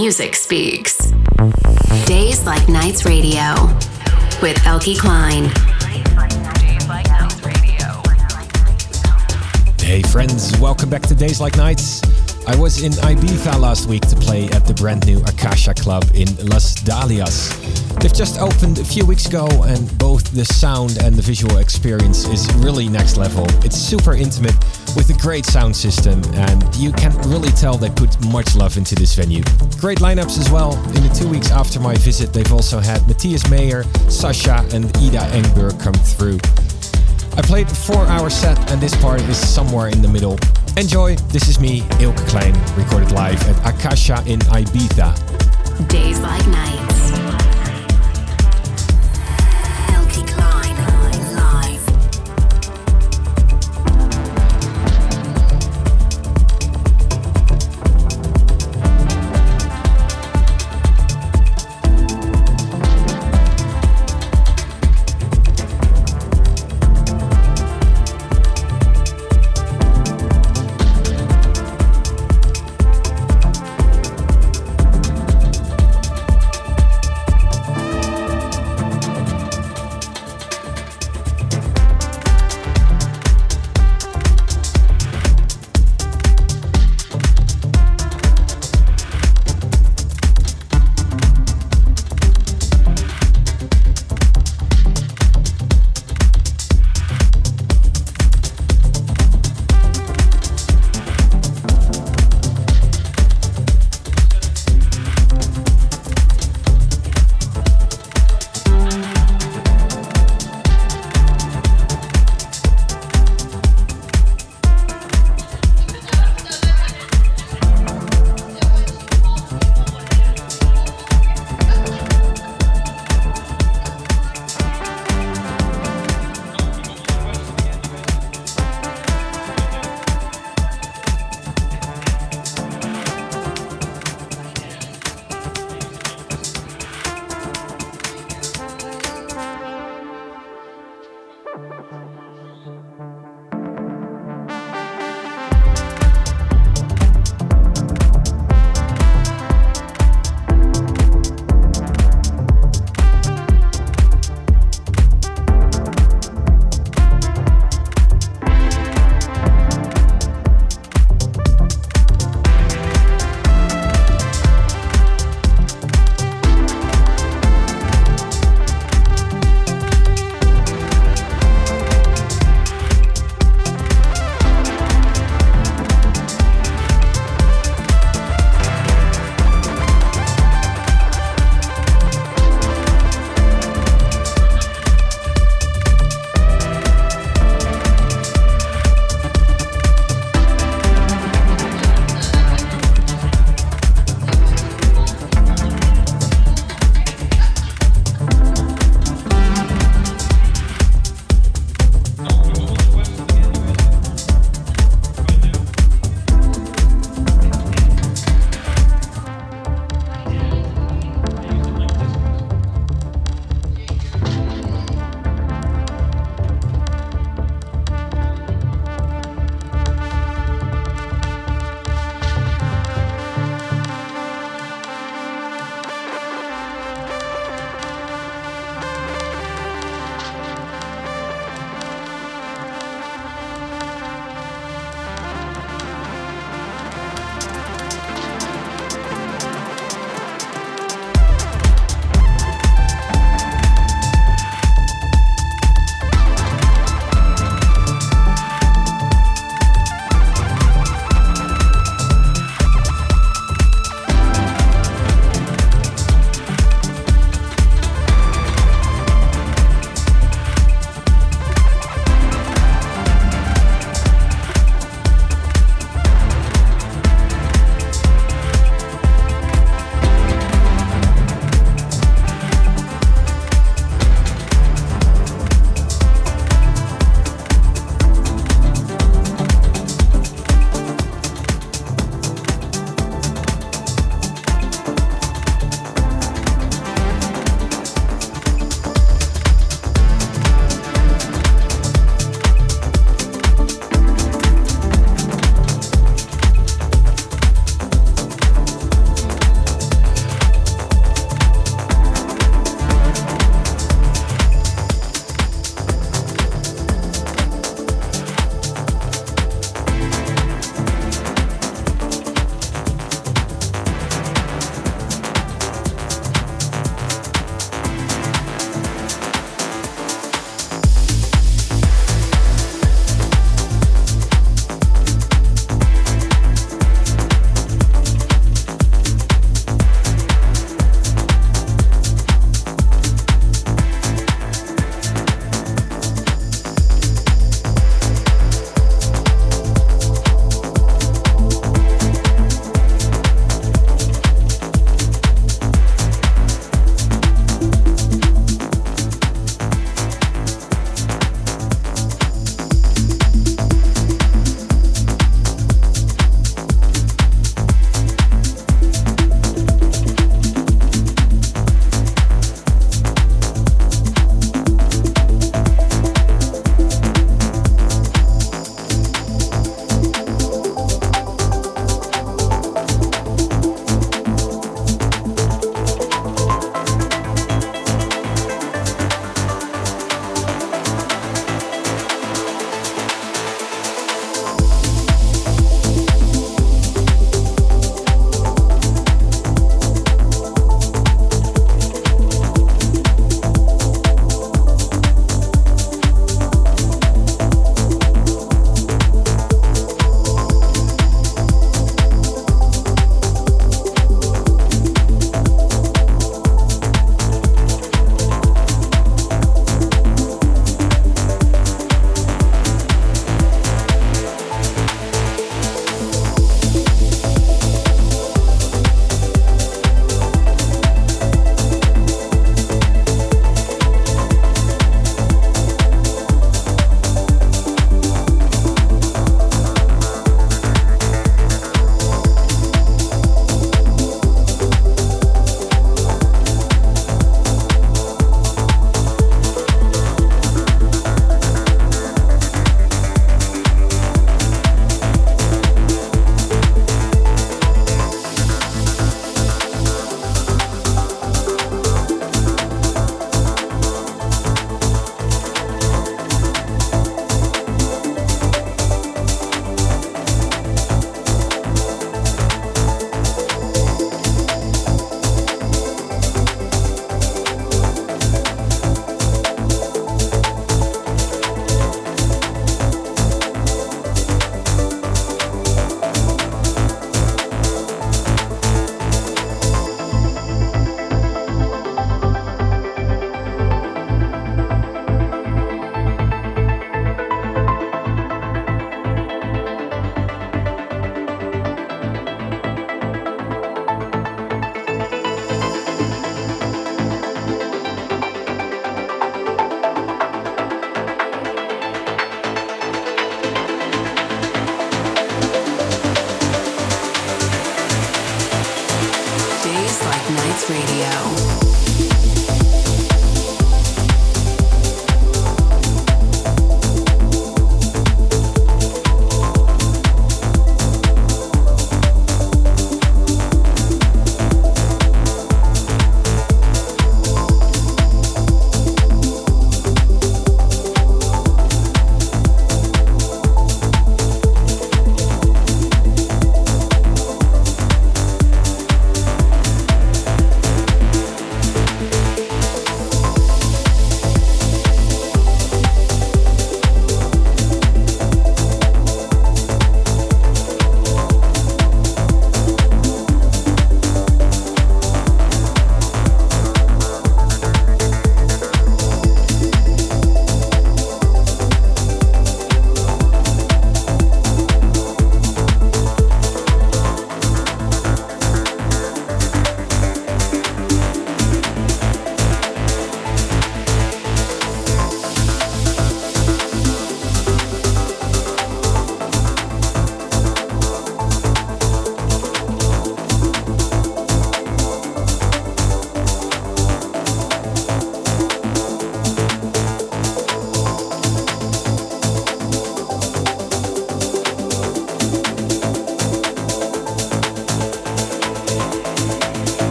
music speaks. Days Like Nights Radio with Eelke Kleijn. Hey friends, welcome back to Days Like Nights. I was in Ibiza last week to play at the brand new Akasha Club in Las Dahlias. They've just opened a few weeks ago and both the sound and the visual experience is really next level. It's super intimate with a great sound system and you can really tell they put much love into this venue. Great lineups as well. In the 2 weeks after my visit they've also had Matthias Mayer, Sasha and Ida Engberg come through. I played a 4-hour set and this part is somewhere in the middle. Enjoy, this is me, Eelke Kleijn, recorded live at Akasha in Ibiza. Days Like Nights. Eelke Kleijn, live.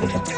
Africa.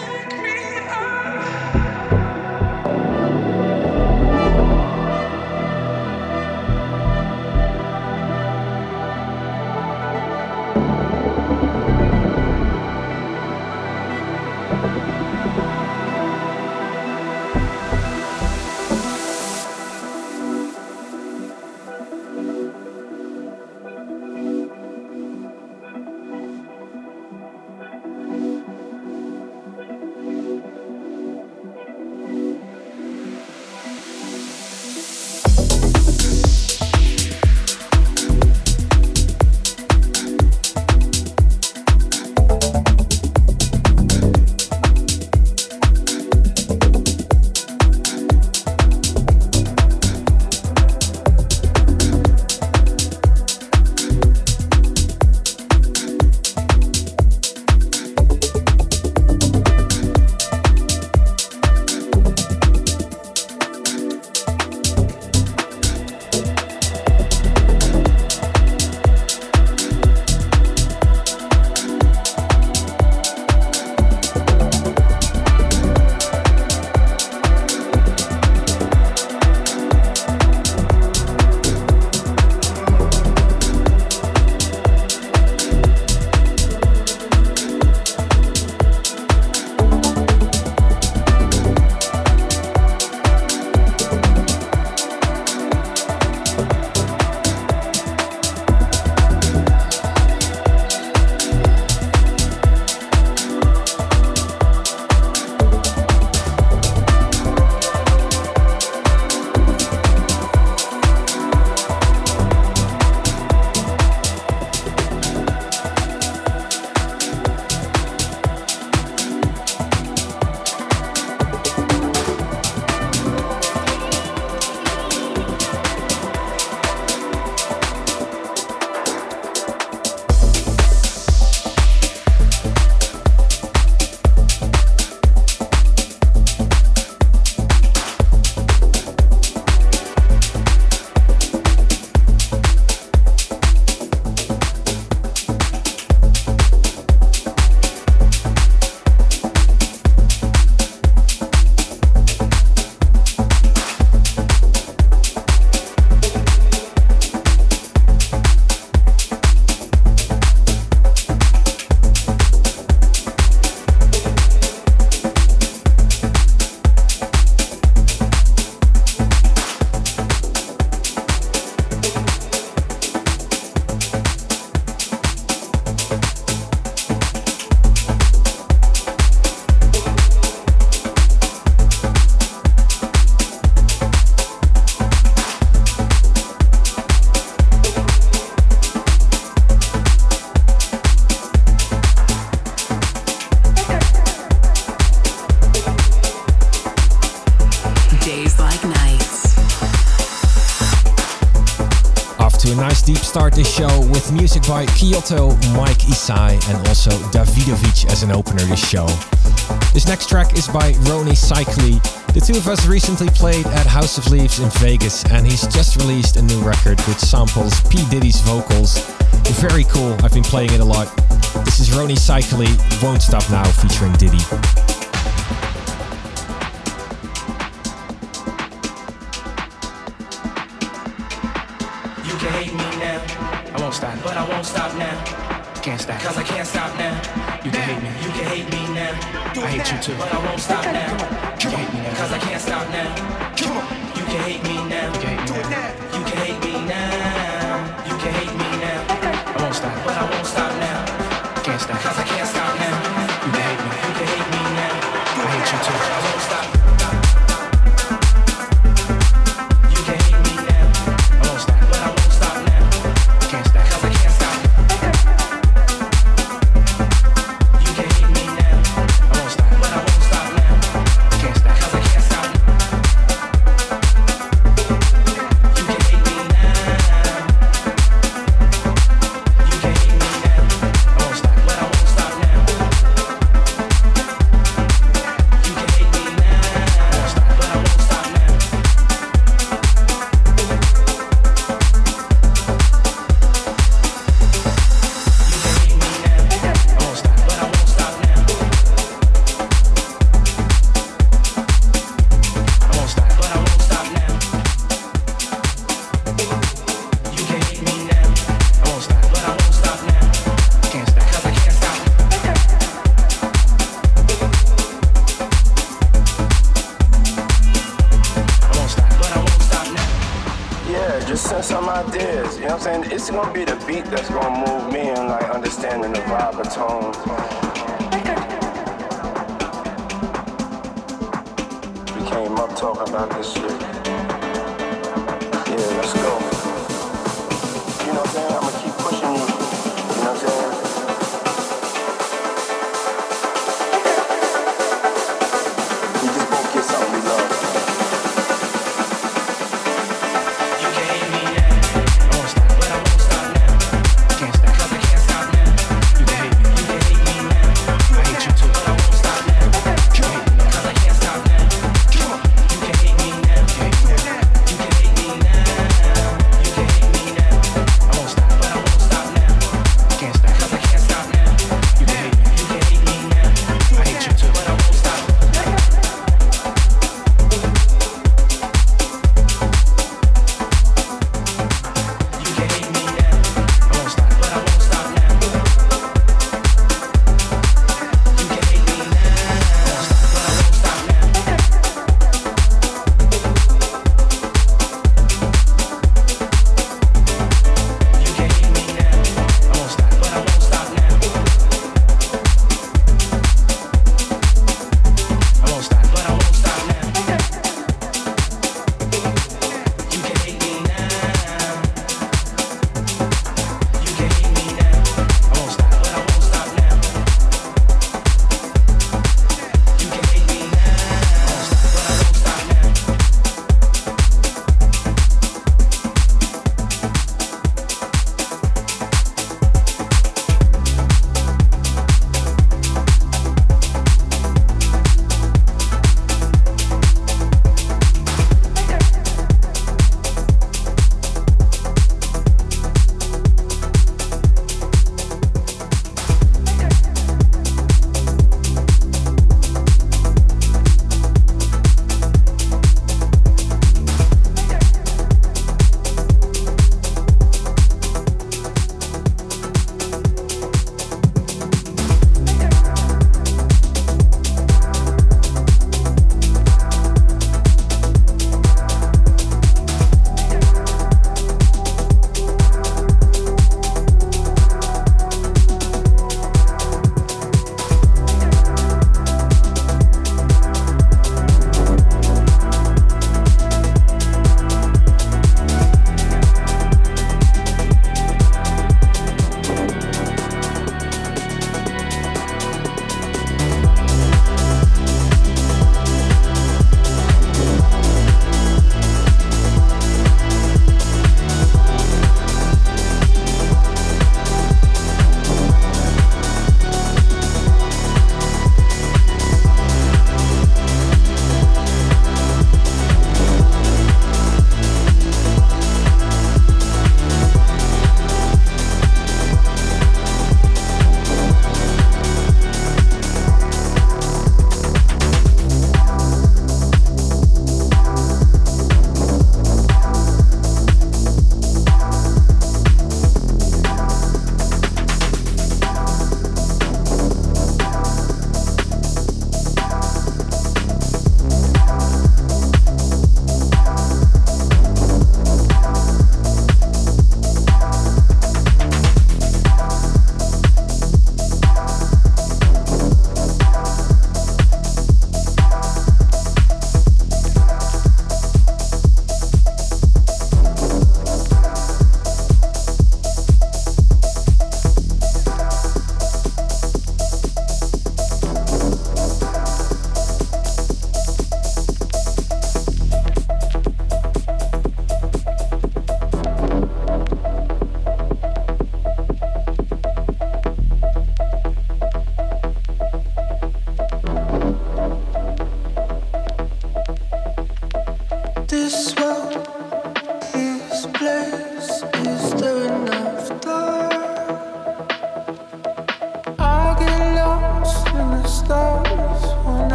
Start this show with music by Kyoto Mike Isai and also Davidovich as an opener this show. This next track is by Roni Cycly. The two of us recently played at House of Leaves in Vegas and he's just released a new record which samples P. Diddy's vocals. They're very cool, I've been playing it a lot. This is Roni Cycly, Won't Stop Now featuring Diddy. But I won't stop now. Can't stop. Cause I can't stop now. You can hate me. You can hate me now. I hate you too. But I won't stop now. You hate me now. Cause I can't stop now. You can hate me now. You can hate me now. You can hate me now. I won't stop. But I won't stop now. Can't stop. Cause I can't stop now. You can hate me. You can hate me now. I hate you too. I won't stop. is, you know what I'm saying? It's gonna be the beat that's gonna move me and like understanding the vibe of tone. We came up talking about this shit. Yeah, let's go. You know what I'm saying? I'ma keep pushing you. You know what I'm saying?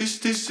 Is this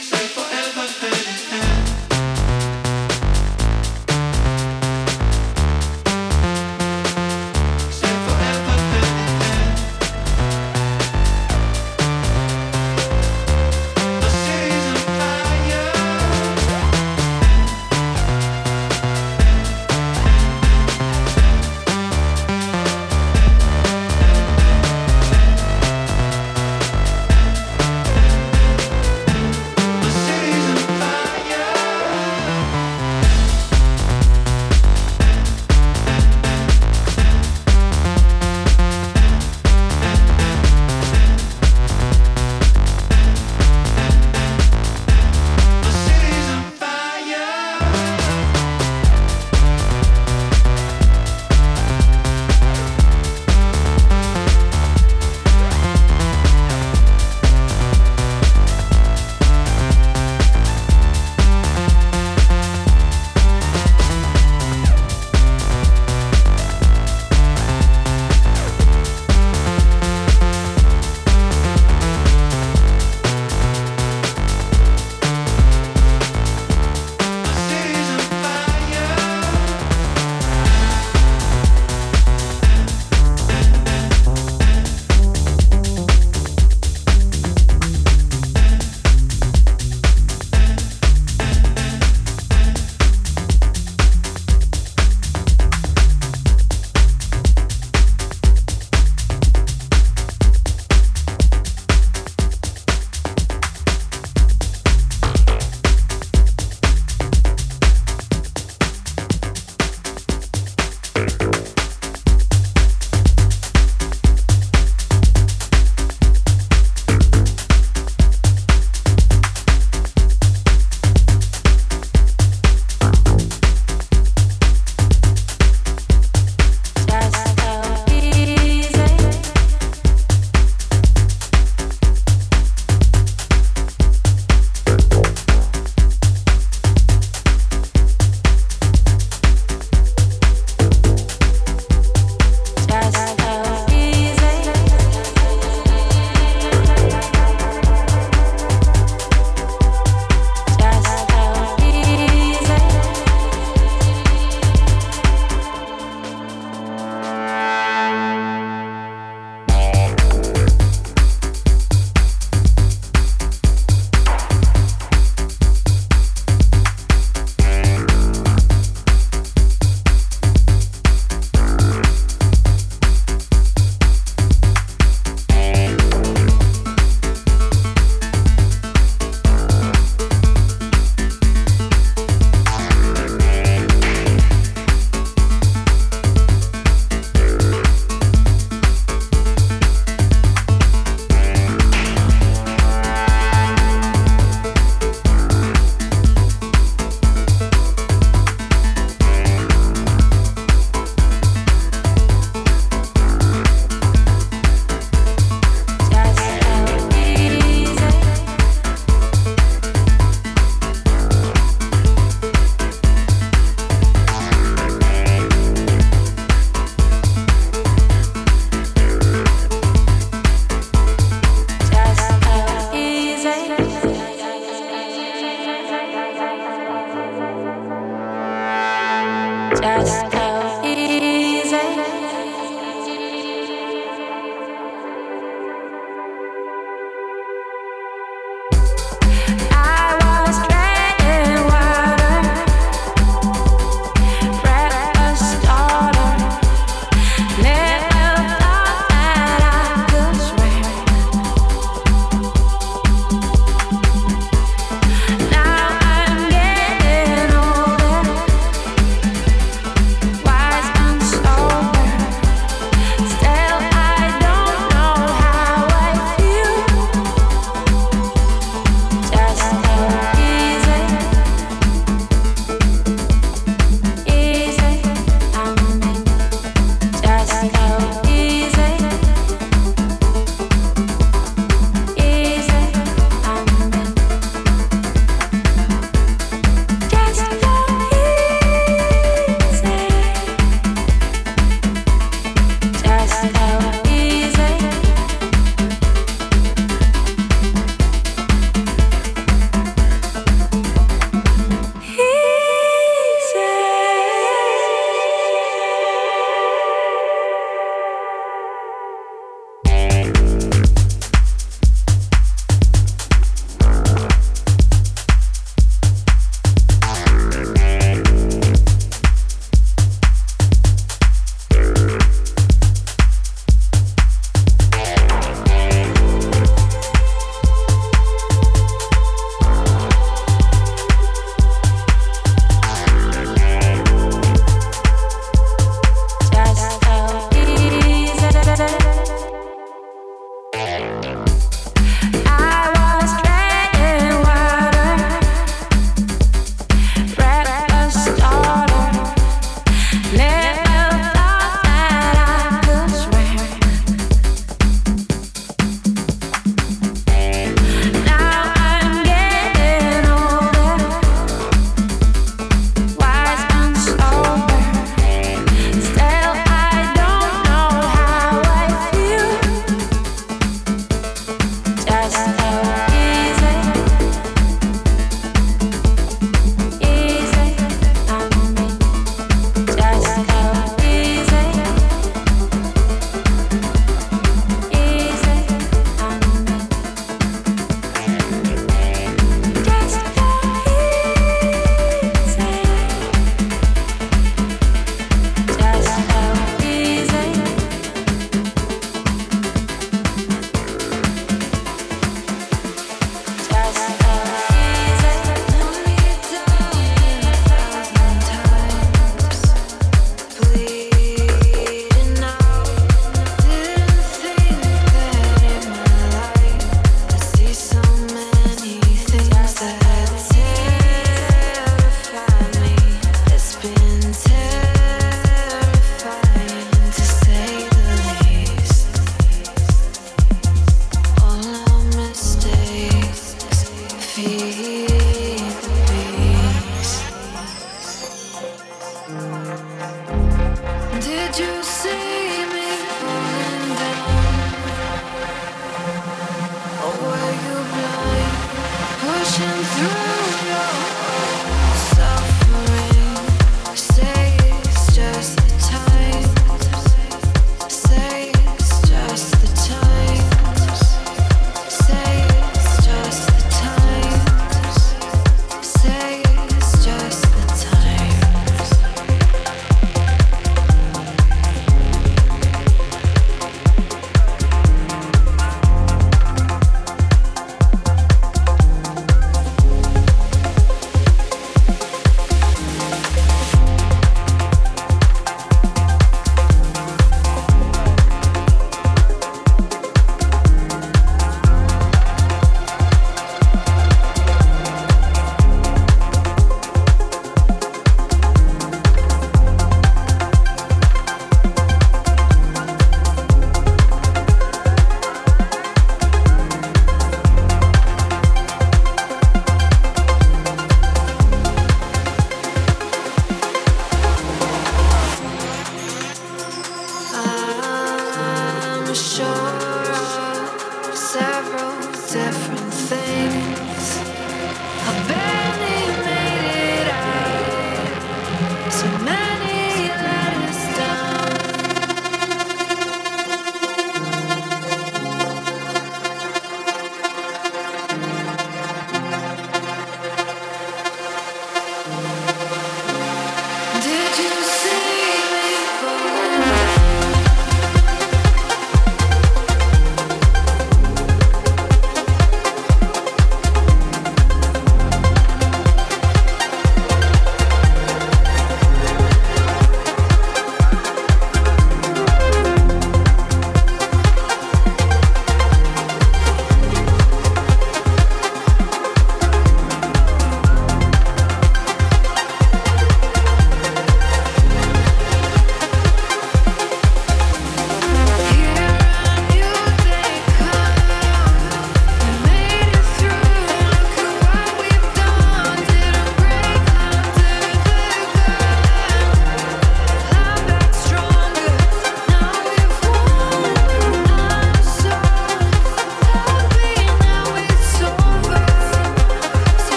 stay forever hand in hand.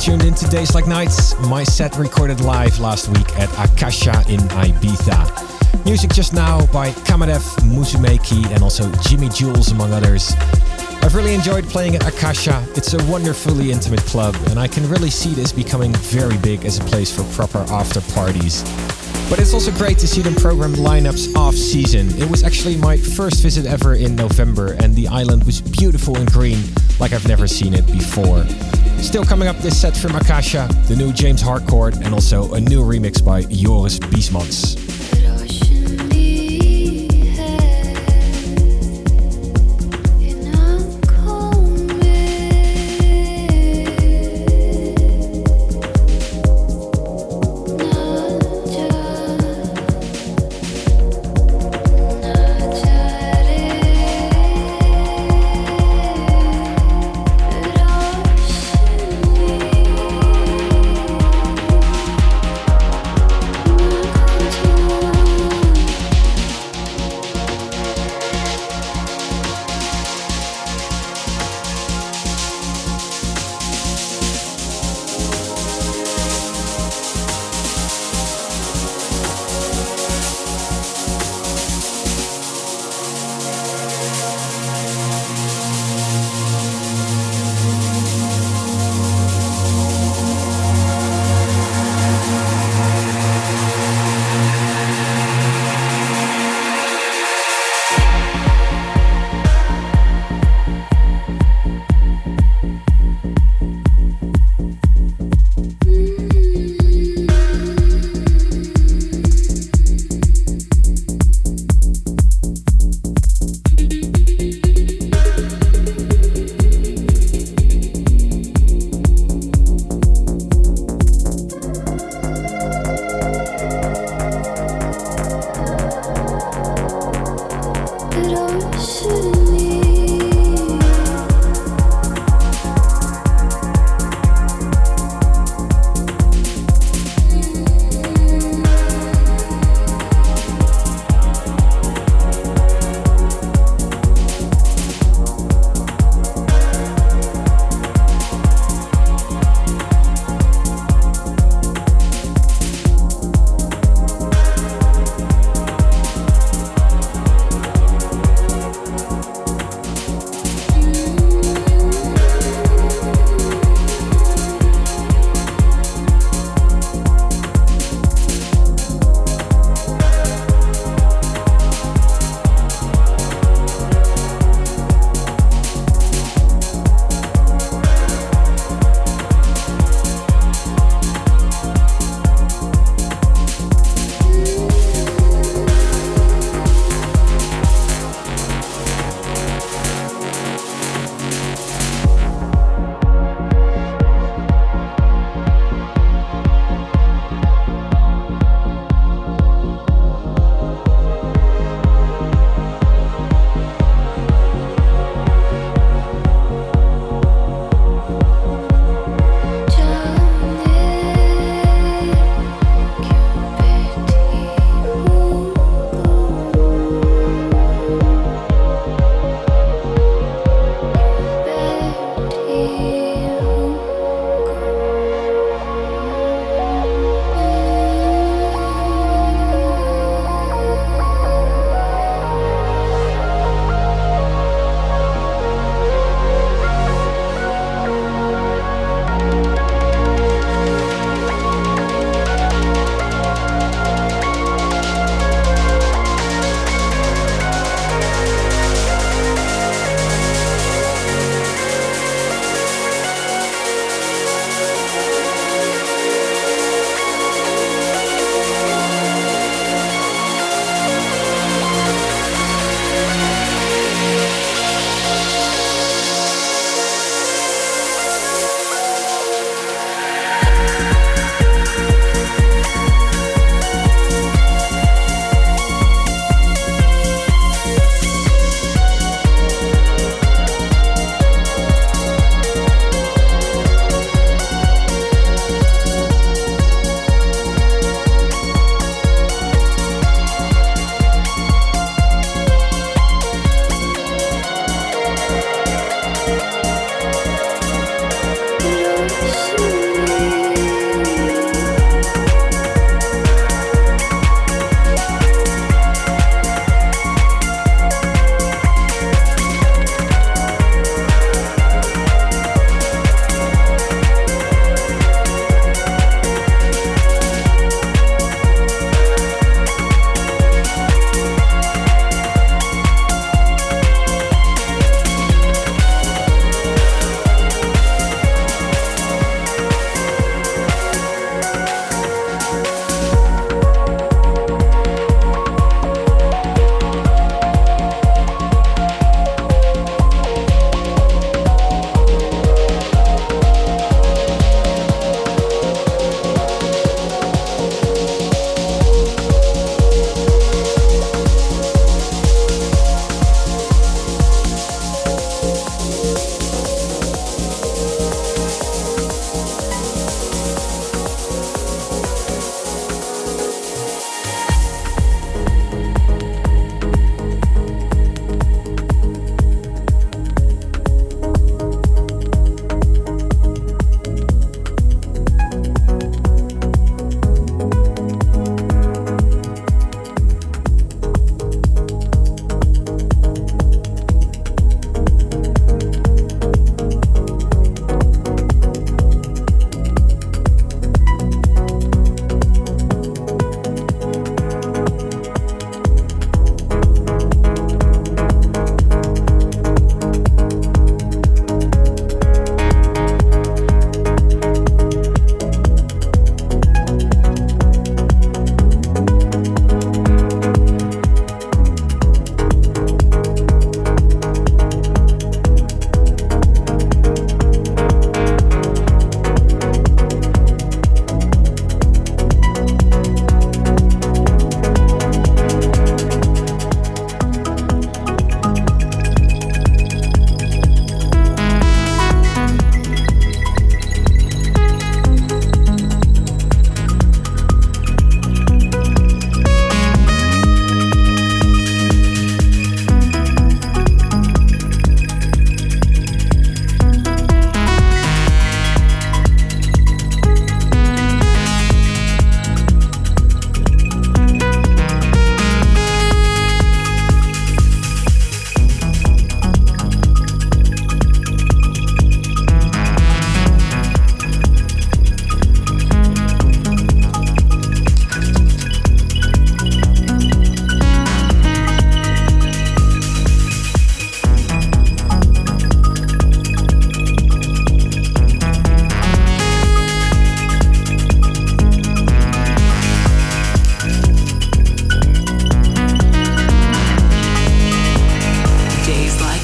Tuned in to Days Like Nights, my set recorded live last week at Akasha in Ibiza. Music just now by Kamadev, Musumeki and also Jimmy Jules among others. I've really enjoyed playing at Akasha. It's a wonderfully intimate club and I can really see this becoming very big as a place for proper after parties. But it's also great to see them program lineups off season. It was actually my first visit ever in November and the island was beautiful and green like I've never seen it before. Still coming up this set from Akasha, the new James Harcourt and also a new remix by Joris Biesmans.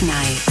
Like Nights.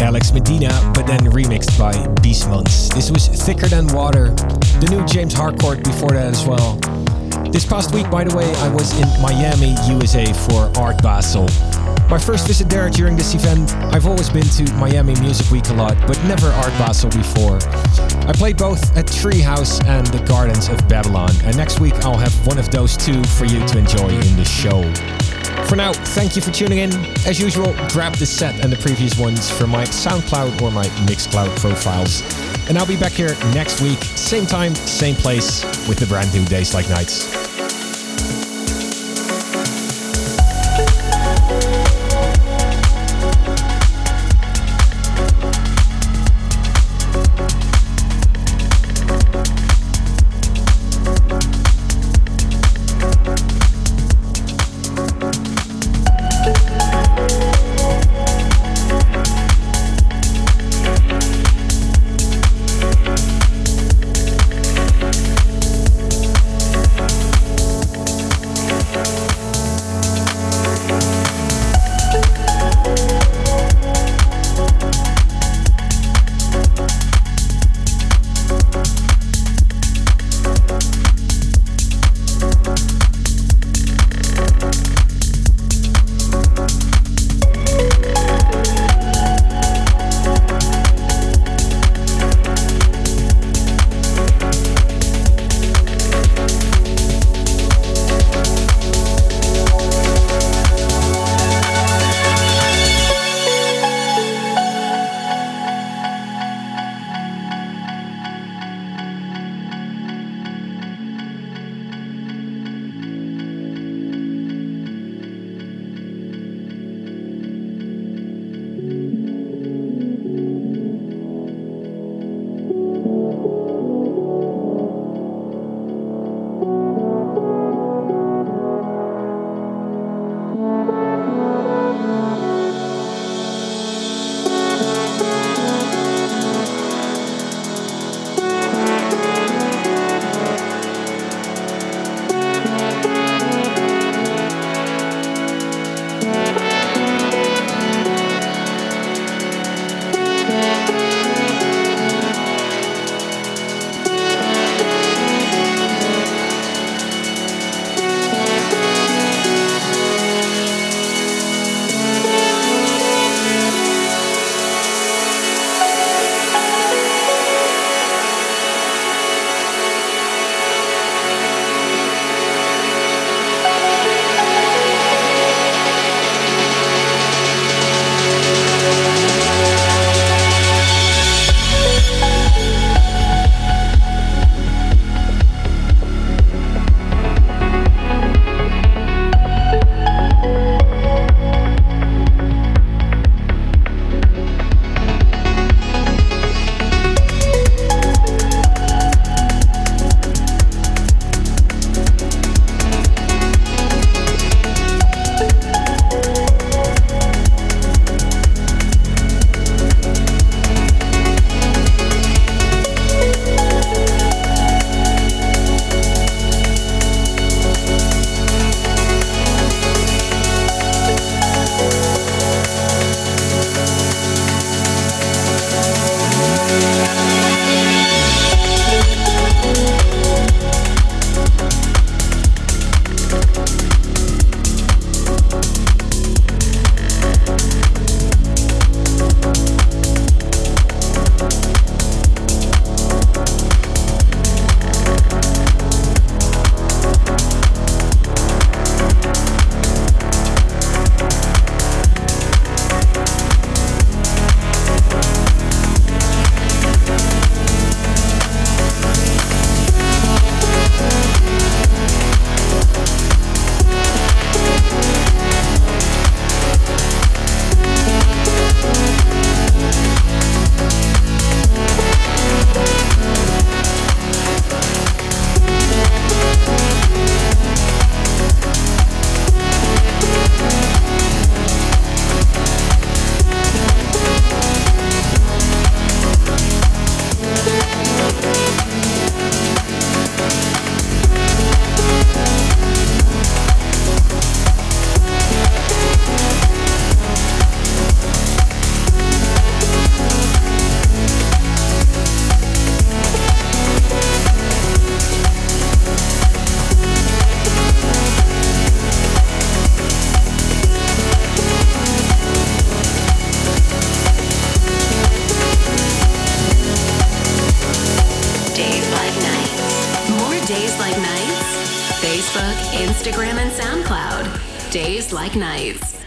Alex Medina, but then remixed by Biesmans. This was Thicker Than Water, the new James Harcourt before that as well. This past week, by the way, I was in Miami, USA for Art Basel. My first visit there during this event. I've always been to Miami Music Week a lot, but never Art Basel before. I played both at Treehouse and the Gardens of Babylon, and next week I'll have one of those two for you to enjoy in the show. For now, thank you for tuning in. As usual, grab this set and the previous ones from my SoundCloud or my MixCloud profiles. And I'll be back here next week, same time, same place, with the brand new Days Like Nights. Facebook, Instagram, and SoundCloud. Days Like Nights.